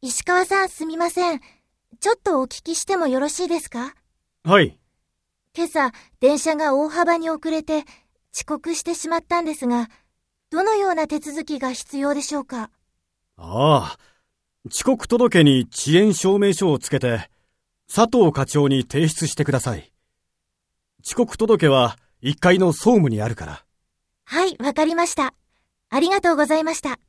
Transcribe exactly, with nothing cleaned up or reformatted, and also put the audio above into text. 石川さん、すみません。ちょっとお聞きしてもよろしいですか？はい。今朝、電車が大幅に遅れて遅刻してしまったんですが、どのような手続きが必要でしょうか？ああ、遅刻届に遅延証明書をつけて、佐藤課長に提出してください。遅刻届はいっかいの総務にあるから。はい、わかりました。ありがとうございました。